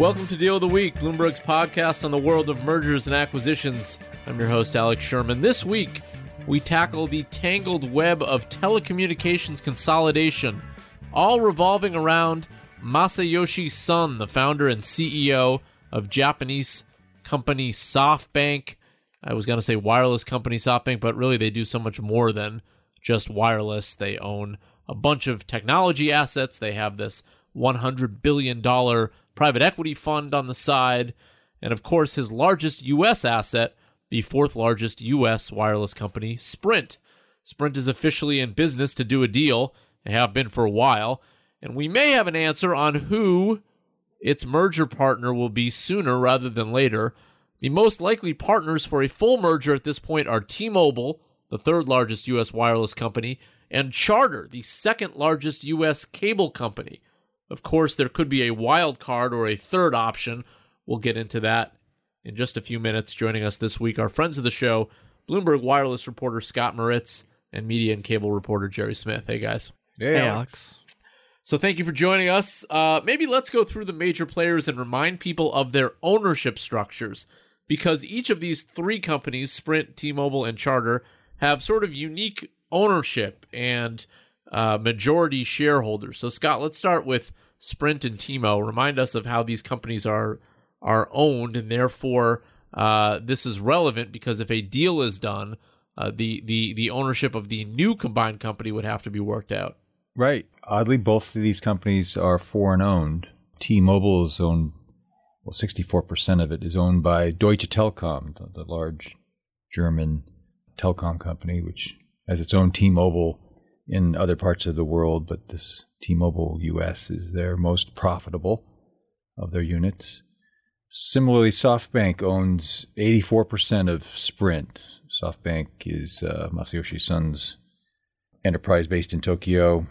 Welcome to Deal of the Week, Bloomberg's podcast on the world of mergers and acquisitions. I'm your host, Alex Sherman. This week, we tackle the tangled web of telecommunications consolidation, all revolving around Masayoshi Son, the founder and CEO of Japanese company SoftBank. I was going to say wireless company SoftBank, but really they do so much more than just wireless. They own a bunch of technology assets. They have this $100 billion private equity fund on the side. And of course, his largest U.S. asset, the fourth largest U.S. wireless company, Sprint. Sprint is officially in business to do a deal. They have been for a while. And we may have an answer on who its merger partner will be sooner rather than later. The most likely partners for a full merger at this point are T-Mobile, the third largest U.S. wireless company, and Charter, the second largest U.S. cable company. Of course, there could be a wild card or a third option. We'll get into that in just a few minutes. Joining us this week, our friends of the show, Bloomberg wireless reporter Scott Moritz and media and cable reporter Gerry Smith. Hey, guys. Hey, Alex. So thank you for joining us. Maybe let's go through the major players and remind people of their ownership structures, because each of these three companies, Sprint, T-Mobile, and Charter, have sort of unique ownership and majority shareholders. So, Scott, let's start with Sprint and T-Mobile. Remind us of how these companies are owned, and therefore this is relevant because if a deal is done, the ownership of the new combined company would have to be worked out. Right. Oddly, both of these companies are foreign-owned. T-Mobile is owned, 64% of it is owned by Deutsche Telekom, the large German telecom company, which has its own T-Mobile in other parts of the world, but this T-Mobile U.S. is their most profitable of their units. Similarly, SoftBank owns 84% of Sprint. SoftBank is Masayoshi Son's enterprise based in Tokyo.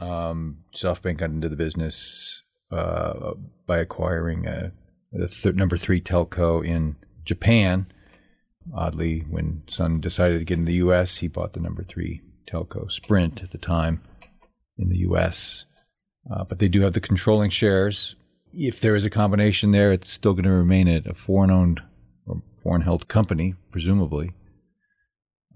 SoftBank got into the business by acquiring number three telco in Japan. Oddly, when Son decided to get into the U.S., he bought the number three telco, Sprint, at the time in the U.S. But they do have the controlling shares. If there is a combination there, it's still going to remain at a foreign-owned or foreign-held company, presumably.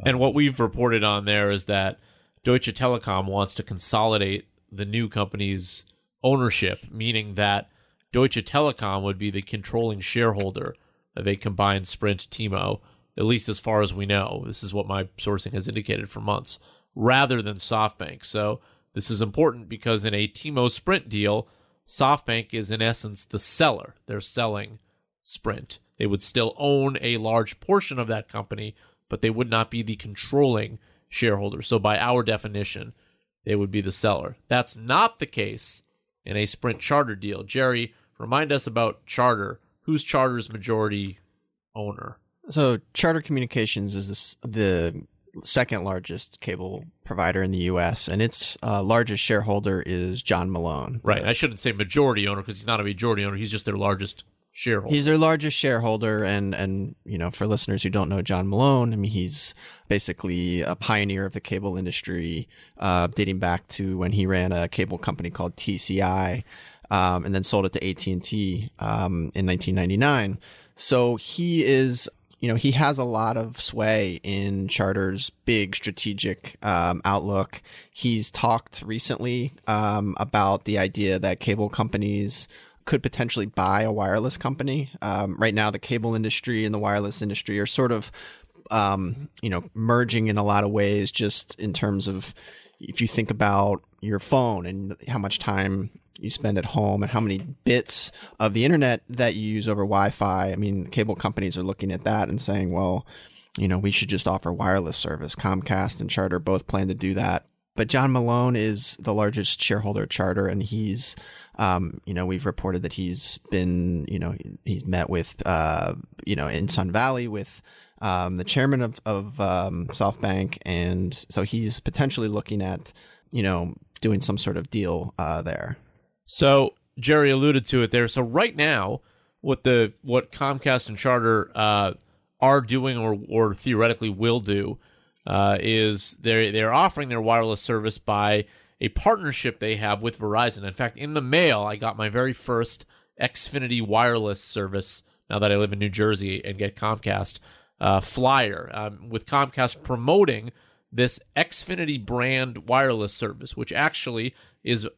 And what we've reported on there is that Deutsche Telekom wants to consolidate the new company's ownership, meaning that Deutsche Telekom would be the controlling shareholder of a combined Sprint-T-Mo, at least as far as we know. This is what my sourcing has indicated for months, rather than SoftBank. So this is important because in a T-Mo-Sprint deal, SoftBank is in essence the seller. They're selling Sprint. They would still own a large portion of that company, but they would not be the controlling shareholder. So by our definition, they would be the seller. That's not the case in a Sprint Charter deal. Gerry, remind us about Charter. Who's Charter's majority owner? So Charter Communications is the second largest cable provider in the U.S., and its largest shareholder is John Malone. Right. I shouldn't say majority owner because he's not a majority owner. He's just their largest shareholder. He's their largest shareholder, and you know, for listeners who don't know John Malone, I mean, he's basically a pioneer of the cable industry, dating back to when he ran a cable company called TCI, and then sold it to AT&T in 1999. So he is, you know, he has a lot of sway in Charter's big strategic outlook. He's talked recently about the idea that cable companies could potentially buy a wireless company. Right now, the cable industry and the wireless industry are sort of, you know, merging in a lot of ways, just in terms of if you think about your phone and how much time you spend at home and how many bits of the internet that you use over Wi-Fi. I mean, cable companies are looking at that and saying, well, you know, we should just offer wireless service. Comcast and Charter both plan to do that. But John Malone is the largest shareholder at Charter, and he's, you know, we've reported that he's been, you know, he's met with, you know, in Sun Valley with the chairman of SoftBank. And so he's potentially looking at, you know, doing some sort of deal there. So Gerry alluded to it there. So right now, what Comcast and Charter are doing or theoretically will do is they're offering their wireless service by a partnership they have with Verizon. In fact, in the mail, I got my very first Xfinity wireless service now that I live in New Jersey and get Comcast Flyer, with Comcast promoting this Xfinity brand wireless service, which actually is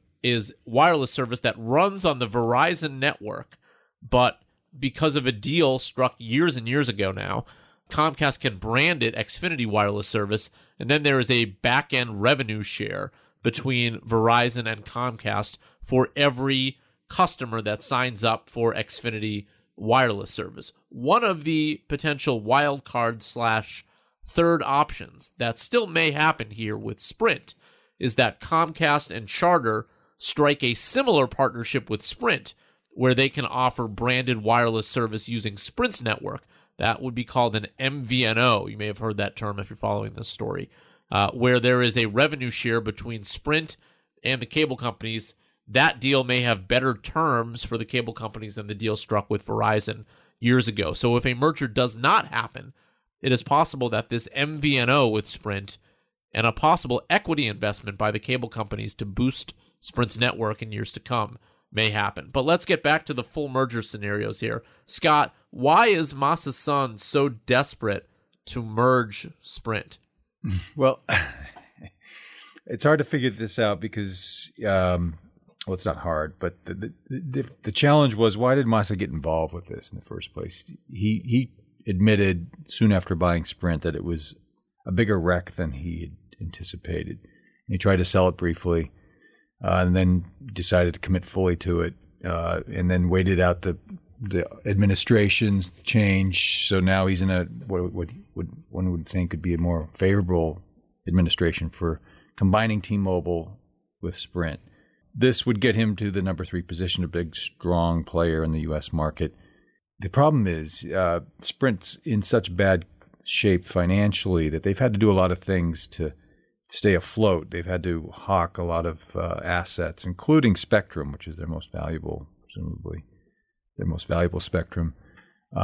wireless service that runs on the Verizon network, but because of a deal struck years and years ago now, Comcast can brand it Xfinity wireless service, and then there is a back-end revenue share between Verizon and Comcast for every customer that signs up for Xfinity wireless service. One of the potential wild card slash third options that still may happen here with Sprint is that Comcast and Charter strike a similar partnership with Sprint where they can offer branded wireless service using Sprint's network. That would be called an MVNO. You may have heard that term if you're following this story, where there is a revenue share between Sprint and the cable companies. That deal may have better terms for the cable companies than the deal struck with Verizon years ago. So if a merger does not happen, it is possible that this MVNO with Sprint and a possible equity investment by the cable companies to boost Sprint's network in years to come may happen. But let's get back to the full merger scenarios here. Scott, why is Masayoshi Son so desperate to merge Sprint? Well, it's hard to figure this out because, well, it's not hard, but the challenge was, why did Masa get involved with this in the first place? He admitted soon after buying Sprint that it was a bigger wreck than he had anticipated. And he tried to sell it briefly. And then decided to commit fully to it, and then waited out the administration's change. So now he's in a what one would think could be a more favorable administration for combining T-Mobile with Sprint. This would get him to the number 3 position, a big, strong player in the U.S. market. The problem is Sprint's in such bad shape financially that they've had to do a lot of things to stay afloat. They've had to hawk a lot of assets, including spectrum, which is their most valuable, presumably, their most valuable spectrum,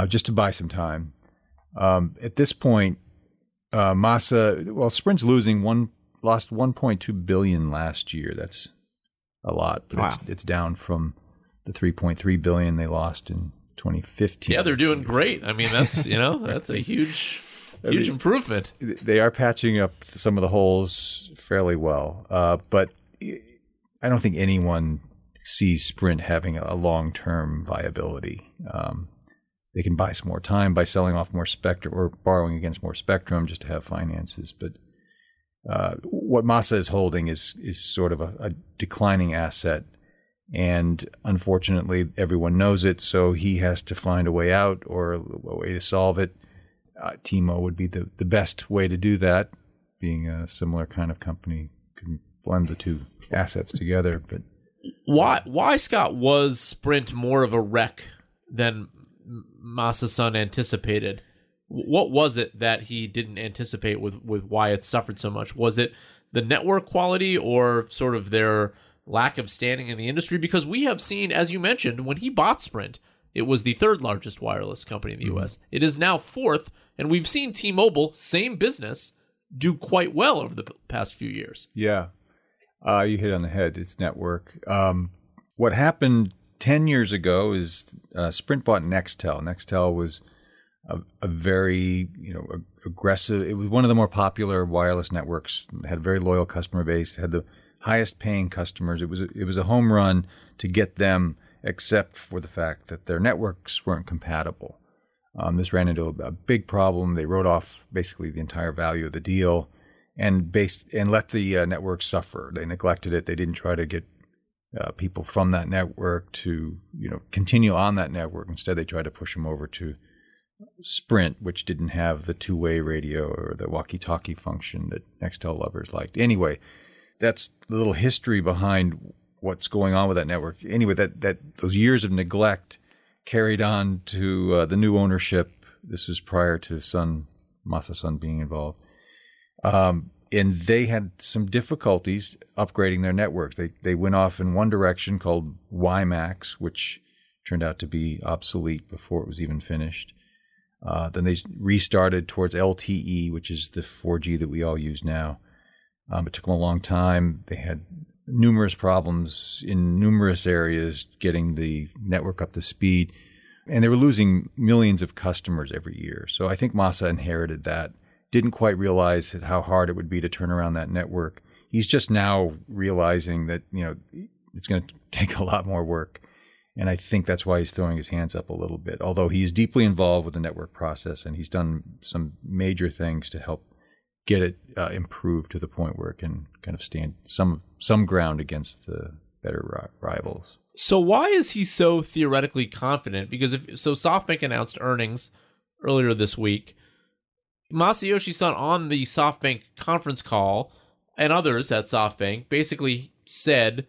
just to buy some time. At this point, Sprint's lost $1.2 billion last year. That's a lot, but wow. It's down from the $3.3 billion they lost in 2015. Yeah, they're doing great. I mean, that's, that's a huge... Huge improvement. They are patching up some of the holes fairly well, but I don't think anyone sees Sprint having a long-term viability. They can buy some more time by selling off more spectrum or borrowing against more spectrum just to have finances. But what Masa is holding is sort of a declining asset, and unfortunately, everyone knows it. So he has to find a way out or a way to solve it. T-Mobile would be the best way to do that, being a similar kind of company, can blend the two assets together. But why, Scott, was Sprint more of a wreck than Masayoshi Son anticipated? What was it that he didn't anticipate with why it suffered so much? Was it the network quality or sort of their lack of standing in the industry? Because we have seen, as you mentioned, when he bought Sprint, it was the third largest wireless company in the U.S. It is now fourth, and we've seen T-Mobile, same business, do quite well over the past few years. Yeah. You hit on the head. It's network. What happened 10 years ago is Sprint bought Nextel. Nextel was a very aggressive – it was one of the more popular wireless networks. It had a very loyal customer base. It had the highest paying customers. It was a home run to get them – except for the fact that their networks weren't compatible. This ran into a big problem. They wrote off basically the entire value of the deal and let the network suffer. They neglected it. They didn't try to get people from that network to continue on that network. Instead, they tried to push them over to Sprint, which didn't have the two-way radio or the walkie-talkie function that Nextel lovers liked. Anyway, that's the little history behind what's going on with that network. Anyway, those years of neglect carried on to the new ownership. This was prior to Masayoshi Son being involved. And they had some difficulties upgrading their networks. They went off in one direction called WiMAX, which turned out to be obsolete before it was even finished. Then they restarted towards LTE, which is the 4G that we all use now. It took them a long time. They had numerous problems in numerous areas getting the network up to speed. And they were losing millions of customers every year. So I think Masa inherited that, didn't quite realize how hard it would be to turn around that network. He's just now realizing that, you know, it's going to take a lot more work. And I think that's why he's throwing his hands up a little bit, although he's deeply involved with the network process and he's done some major things to help get it improved to the point where it can kind of stand some ground against the better rivals. So why is he so theoretically confident? Because SoftBank announced earnings earlier this week. Masayoshi Son on the SoftBank conference call and others at SoftBank basically said,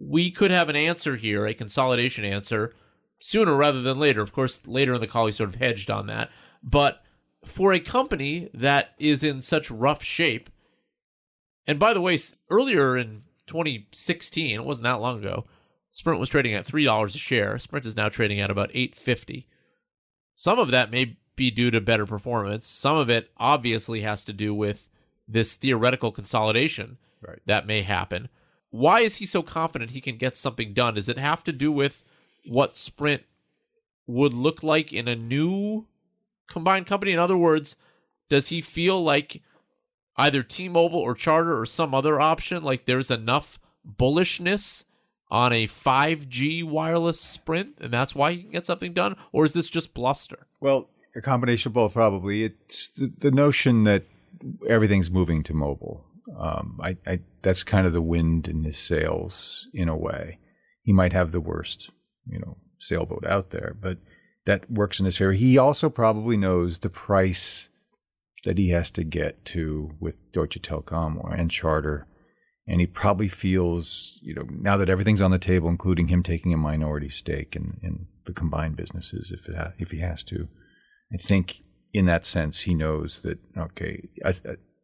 we could have an answer here, a consolidation answer, sooner rather than later. Of course, later in the call, he sort of hedged on that. But for a company that is in such rough shape, and by the way, earlier in 2016, it wasn't that long ago, Sprint was trading at $3 a share. Sprint is now trading at about $8.50. Some of that may be due to better performance. Some of it obviously has to do with this theoretical consolidation that may happen. Why is he so confident he can get something done? Does it have to do with what Sprint would look like in a new combined company? In other words, does he feel like either T-Mobile or Charter or some other option, like there's enough bullishness on a 5G wireless Sprint, and that's why he can get something done? Or is this just bluster? Well, a combination of both probably. It's the notion that everything's moving to mobile. That's kind of the wind in his sails in a way. He might have the worst, sailboat out there, but that works in his favor. He also probably knows the price that he has to get to with Deutsche Telekom and Charter. And he probably feels, now that everything's on the table, including him taking a minority stake in the combined businesses, if he has to, I think in that sense, he knows that, okay,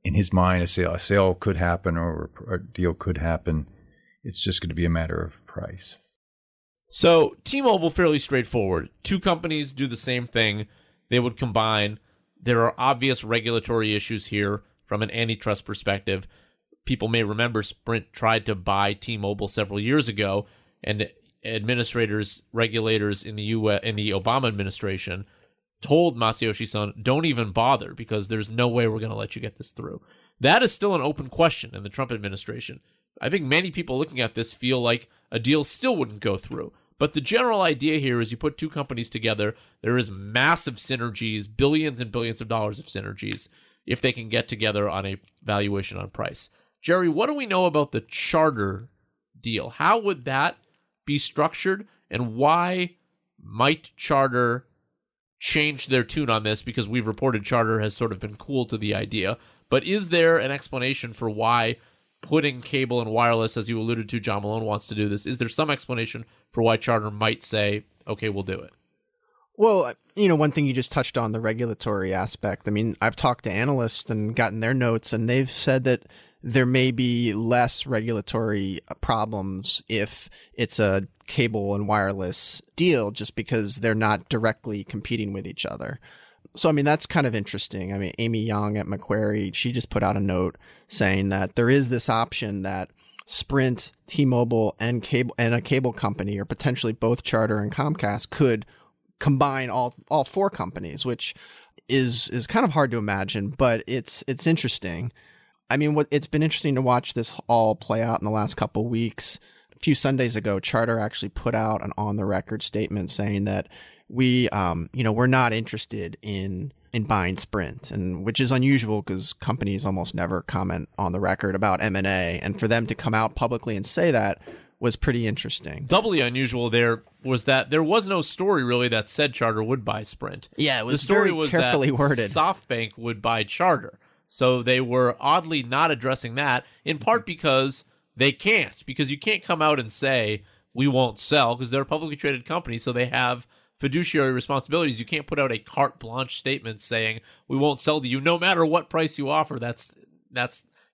in his mind, a sale could happen or a deal could happen. It's just going to be a matter of price. So T-Mobile, fairly straightforward. Two companies do the same thing. They would combine. There are obvious regulatory issues here from an antitrust perspective. People may remember Sprint tried to buy T-Mobile several years ago, and administrators, regulators in the U.S., in the Obama administration told Masayoshi Son, don't even bother because there's no way we're going to let you get this through. That is still an open question in the Trump administration. I think many people looking at this feel like a deal still wouldn't go through. But the general idea here is you put two companies together, there is massive synergies, billions and billions of dollars of synergies, if they can get together on a valuation on price. Gerry, what do we know about the Charter deal? How would that be structured? And why might Charter change their tune on this, because we've reported Charter has sort of been cool to the idea. But is there an explanation for why putting cable and wireless, as you alluded to, John Malone wants to do this? Is there some explanation for why Charter might say, okay, we'll do it? Well, one thing you just touched on, the regulatory aspect. I mean, I've talked to analysts and gotten their notes, and they've said that there may be less regulatory problems if it's a cable and wireless deal just because they're not directly competing with each other. So, I mean, that's kind of interesting. I mean, Amy Young at Macquarie, she just put out a note saying that there is this option that Sprint, T-Mobile, and a cable company, or potentially both Charter and Comcast, could combine all four companies, which is kind of hard to imagine, but it's interesting. I mean, it's been interesting to watch this all play out in the last couple of weeks. A few Sundays ago, Charter actually put out an on-the-record statement saying that we're not interested in buying Sprint, and which is unusual because companies almost never comment on the record about M&A, and for them to come out publicly and say that was pretty interesting. Doubly unusual there was that there was no story really that said Charter would buy Sprint. Yeah, it was very carefully worded. The story was that SoftBank would buy Charter. So they were oddly not addressing that, in part because they can't, because you can't come out and say, we won't sell, because they're a publicly traded company, so they have fiduciary responsibilities. You can't put out a carte blanche statement saying, we won't sell to you no matter what price you offer. That's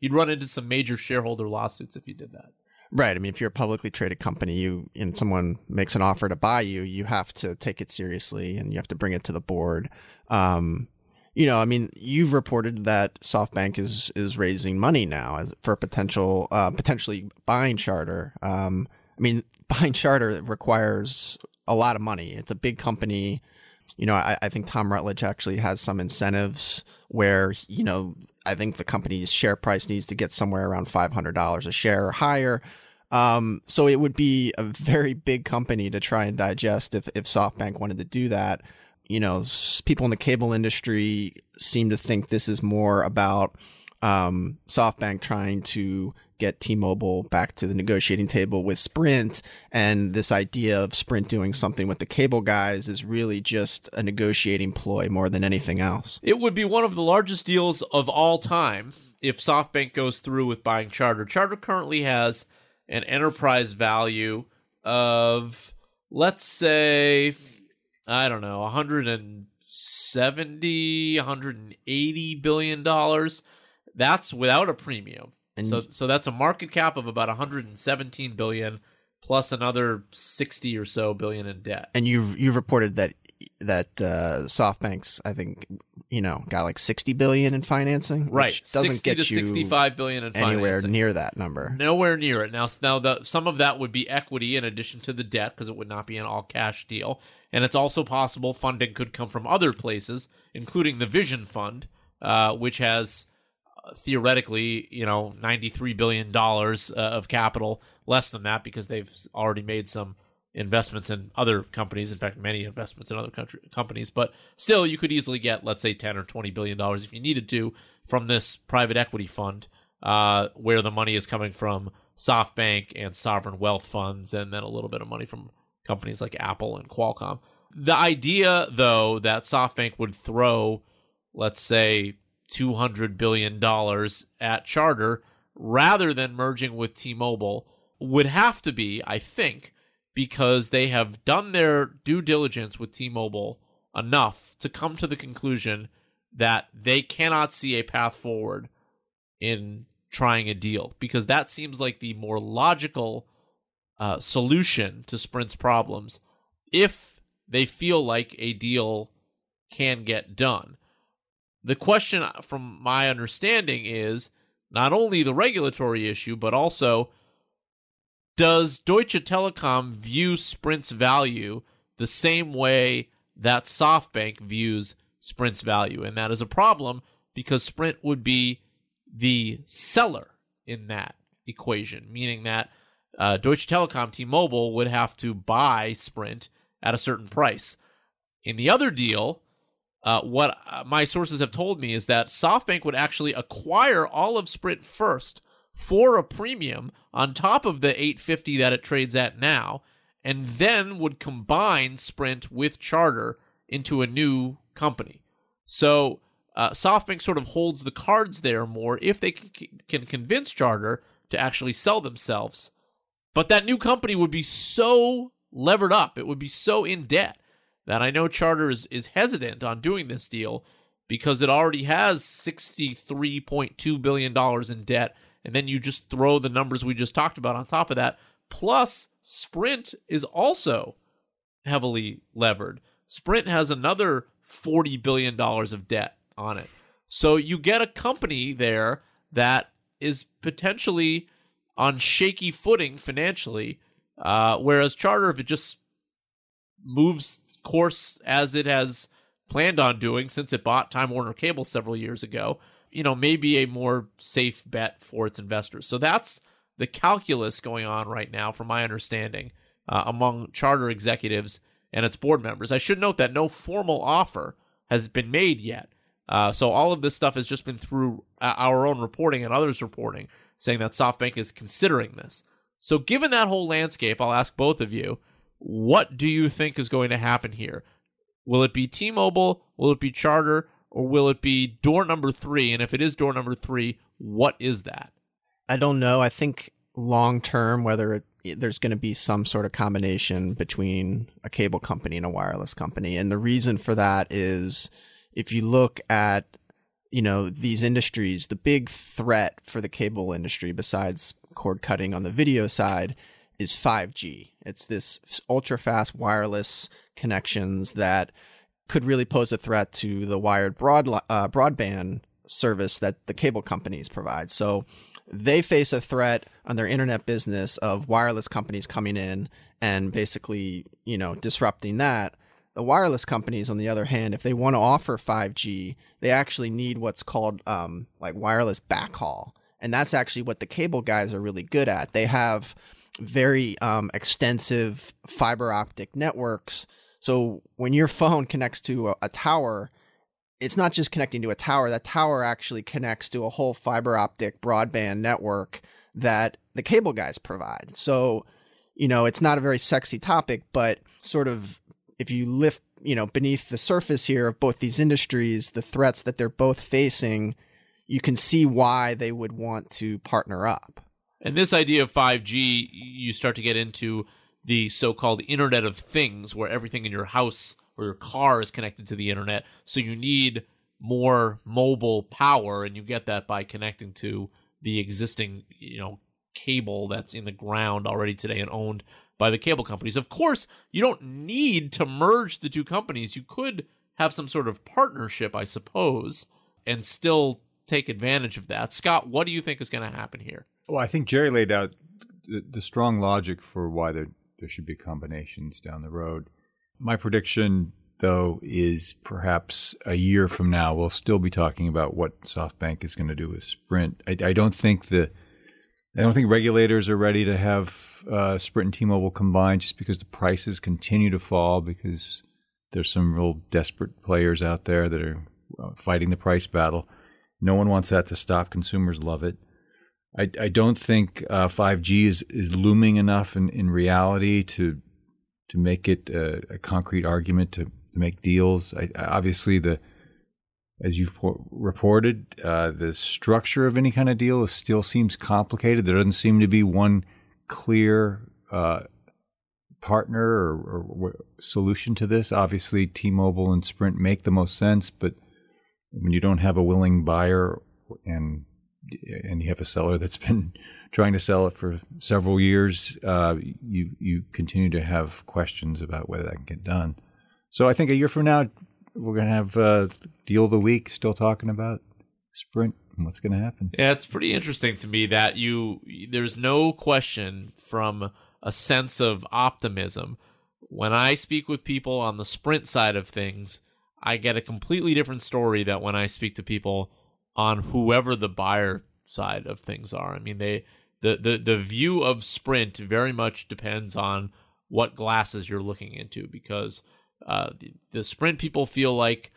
you'd run into some major shareholder lawsuits if you did that. Right. I mean, if you're a publicly traded company, and someone makes an offer to buy you, you have to take it seriously, and you have to bring it to the board. you know, I mean, you've reported that SoftBank is raising money now as for potential potentially buying Charter. I mean, buying Charter requires a lot of money. It's a big company. You know, I think Tom Rutledge actually has some incentives where, you know, I think the company's share price needs to get somewhere around $500 a share or higher. So it would be a very big company to try and digest if SoftBank wanted to do that. You know, people in the cable industry seem to think this is more about SoftBank trying to get T-Mobile back to the negotiating table with Sprint. And this idea of Sprint doing something with the cable guys is really just a negotiating ploy more than anything else. It would be one of the largest deals of all time if SoftBank goes through with buying Charter. Charter currently has an enterprise value of, let's say, I don't know, $170, $180 billion. That's without a premium. And so that's a market cap of about $117 billion plus another 60 or so billion in debt. And you've reported that SoftBank's, I think, you know, got like $60 billion in financing. Right. Which doesn't get you $65 billion in financing. Anywhere near that number. Nowhere near it. Now, some of that would be equity in addition to the debt because it would not be an all-cash deal. And it's also possible funding could come from other places, including the Vision Fund, which has theoretically, you know, $93 billion of capital, less than that because they've already made some investments in other companies. In fact, many investments in other companies. But still, you could easily get, let's say, $10 or $20 billion if you needed to from this private equity fund where the money is coming from SoftBank and sovereign wealth funds and then a little bit of money from companies like Apple and Qualcomm. The idea, though, that SoftBank would throw, let's say, $200 billion at Charter rather than merging with T-Mobile would have to be, I think, because they have done their due diligence with T-Mobile enough to come to the conclusion that they cannot see a path forward in trying a deal, because that seems like the more logical solution to Sprint's problems if they feel like a deal can get done. The question, from my understanding, is not only the regulatory issue, but also, does Deutsche Telekom view Sprint's value the same way that SoftBank views Sprint's value? And that is a problem because Sprint would be the seller in that equation, meaning that Deutsche Telekom, T-Mobile, would have to buy Sprint at a certain price. In the other deal, what my sources have told me is that SoftBank would actually acquire all of Sprint first for a premium on top of the $850 that it trades at now, and then would combine Sprint with Charter into a new company. So SoftBank sort of holds the cards there more if they can convince Charter to actually sell themselves. But that new company would be so levered up, it would be so in debt, that I know Charter is hesitant on doing this deal because it already has $63.2 billion in debt. And then you just throw the numbers we just talked about on top of that. Plus, Sprint is also heavily levered. Sprint has another $40 billion of debt on it. So you get a company there that is potentially on shaky footing financially, whereas Charter, if it just moves course as it has planned on doing since it bought Time Warner Cable several years ago, you know, maybe a more safe bet for its investors. So that's the calculus going on right now, from my understanding, among Charter executives and its board members. I should note that no formal offer has been made yet. So all of this stuff has just been through our own reporting and others reporting, saying that SoftBank is considering this. So given that whole landscape, I'll ask both of you, what do you think is going to happen here? Will it be T-Mobile? Will it be Charter? Or will it be door number three? And if it is door number three, what is that? I don't know. I think long term, whether there's going to be some sort of combination between a cable company and a wireless company. And the reason for that is, if you look at, you know, these industries, the big threat for the cable industry, besides cord cutting on the video side, is 5G. It's this ultra fast wireless connections that could really pose a threat to the wired broadband service that the cable companies provide. So they face a threat on their internet business of wireless companies coming in and basically, you know, disrupting that. The wireless companies, on the other hand, if they want to offer 5G, they actually need what's called like wireless backhaul. And that's actually what the cable guys are really good at. They have very extensive fiber optic networks. So when your phone connects to a tower, it's not just connecting to a tower. That tower actually connects to a whole fiber optic broadband network that the cable guys provide. So, you know, it's not a very sexy topic, but sort of if you lift, you know, beneath the surface here of both these industries, the threats that they're both facing, you can see why they would want to partner up. And this idea of 5G, you start to get into the so-called Internet of Things, where everything in your house or your car is connected to the internet. So you need more mobile power, and you get that by connecting to the existing, you know, cable that's in the ground already today and owned by the cable companies. Of course, you don't need to merge the two companies. You could have some sort of partnership, I suppose, and still take advantage of that. Scott, what do you think is going to happen here? Well, I think Gerry laid out the strong logic for why there should be combinations down the road. My prediction, though, is perhaps a year from now, we'll still be talking about what SoftBank is going to do with Sprint. I don't think regulators are ready to have Sprint and T-Mobile combined just because the prices continue to fall, because there's some real desperate players out there that are fighting the price battle. No one wants that to stop. Consumers love it. I don't think 5G is looming enough in reality to make it a concrete argument to make deals. Obviously, as you've reported, the structure of any kind of deal still seems complicated. There doesn't seem to be one clear partner or solution to this. Obviously, T-Mobile and Sprint make the most sense, but when you don't have a willing buyer and you have a seller that's been trying to sell it for several years, you continue to have questions about whether that can get done. So I think a year from now, we're going to have Deal of the Week still talking about Sprint and what's going to happen. Yeah, it's pretty interesting to me that there's no question from a sense of optimism. When I speak with people on the Sprint side of things, I get a completely different story than when I speak to people on whoever the buyer side of things are. I mean, the view of Sprint very much depends on what glasses you're looking into, because the Sprint people feel like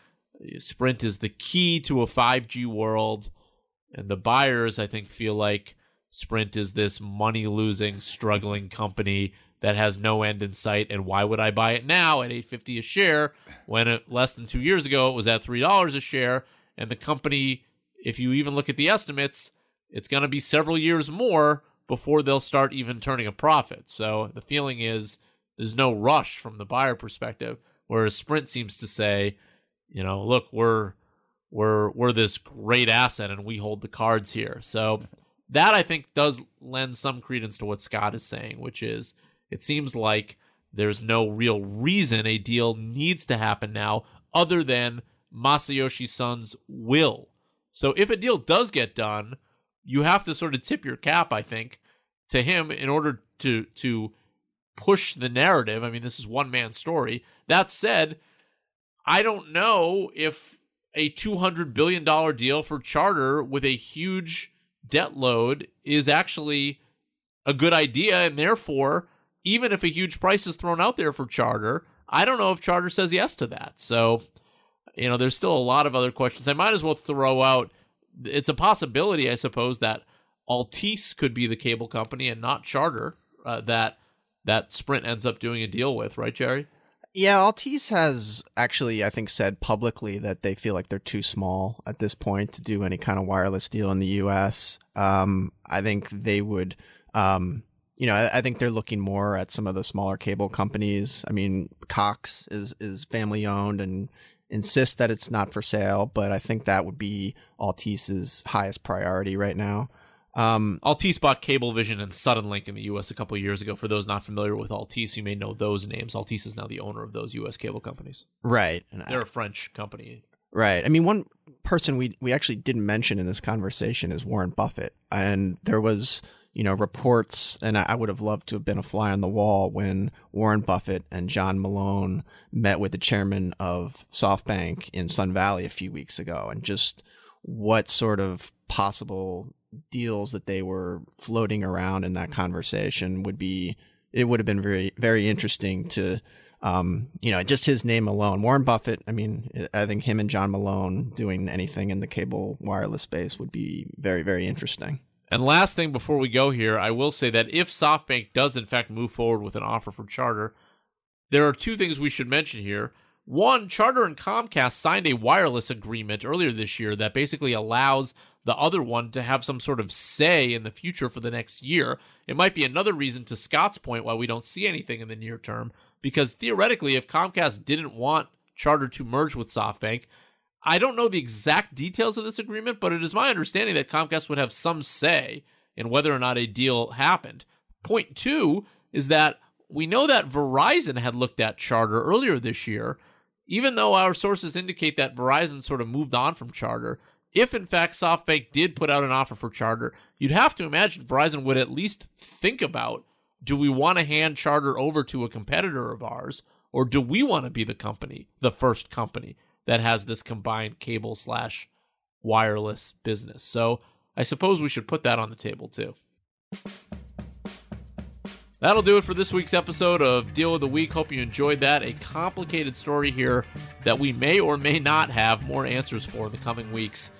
Sprint is the key to a 5G world, and the buyers, I think, feel like Sprint is this money-losing, struggling company that has no end in sight, and why would I buy it now at $8.50 a share when less than 2 years ago it was at $3 a share, and the company... If you even look at the estimates, it's going to be several years more before they'll start even turning a profit. So the feeling is there's no rush from the buyer perspective, whereas Sprint seems to say, you know, look, we're this great asset and we hold the cards here. So that, I think, does lend some credence to what Scott is saying, which is it seems like there's no real reason a deal needs to happen now other than Masayoshi Son's will. So if a deal does get done, you have to sort of tip your cap, I think, to him in order to push the narrative. I mean, this is one man's story. That said, I don't know if a $200 billion deal for Charter with a huge debt load is actually a good idea. And therefore, even if a huge price is thrown out there for Charter, I don't know if Charter says yes to that. So... you know, there's still a lot of other questions. I might as well throw out, it's a possibility, I suppose, that Altice could be the cable company and not Charter that Sprint ends up doing a deal with, right, Gerry? Yeah, Altice has actually, I think, said publicly that they feel like they're too small at this point to do any kind of wireless deal in the U.S. I think they would, I think they're looking more at some of the smaller cable companies. I mean, Cox is family-owned and insist that it's not for sale, but I think that would be Altice's highest priority right now. Altice bought Cablevision and Suddenlink in the U.S. a couple of years ago. For those not familiar with Altice, you may know those names. Altice is now the owner of those U.S. cable companies. Right. And they're a French company. Right. I mean, one person we actually didn't mention in this conversation is Warren Buffett. And there was, you know, reports, and I would have loved to have been a fly on the wall when Warren Buffett and John Malone met with the chairman of SoftBank in Sun Valley a few weeks ago, and just what sort of possible deals that they were floating around in that conversation would be. It would have been very, very interesting to, you know, just his name alone. Warren Buffett, I mean, I think him and John Malone doing anything in the cable wireless space would be very, very interesting. And last thing before we go here, I will say that if SoftBank does in fact move forward with an offer for Charter, there are two things we should mention here. One, Charter and Comcast signed a wireless agreement earlier this year that basically allows the other one to have some sort of say in the future for the next year. It might be another reason, to Scott's point, why we don't see anything in the near term, because theoretically, if Comcast didn't want Charter to merge with SoftBank, I don't know the exact details of this agreement, but it is my understanding that Comcast would have some say in whether or not a deal happened. Point two is that we know that Verizon had looked at Charter earlier this year, even though our sources indicate that Verizon sort of moved on from Charter. If, in fact, SoftBank did put out an offer for Charter, you'd have to imagine Verizon would at least think about, do we want to hand Charter over to a competitor of ours, or do we want to be the company, the first company, that has this combined cable / wireless business? So I suppose we should put that on the table too. That'll do it for this week's episode of Deal of the Week. Hope you enjoyed that. A complicated story here that we may or may not have more answers for in the coming weeks.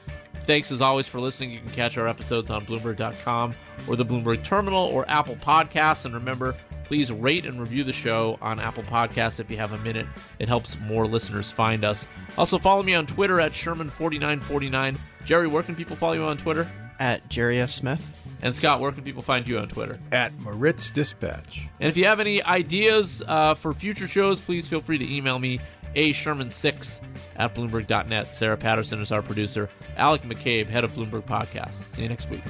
Thanks as always for listening. You can catch our episodes on Bloomberg.com or the Bloomberg Terminal or Apple Podcasts. And remember, please rate and review the show on Apple Podcasts if you have a minute. It helps more listeners find us. Also, follow me on Twitter at Sherman4949. Jerry, where can people follow you on Twitter? At Gerry F. Smith. And Scott, where can people find you on Twitter? At Moritz Dispatch. And if you have any ideas for future shows, please feel free to email me, asherman6@bloomberg.net. Sarah Patterson is our producer. Alec McCabe, head of Bloomberg Podcasts. See you next week.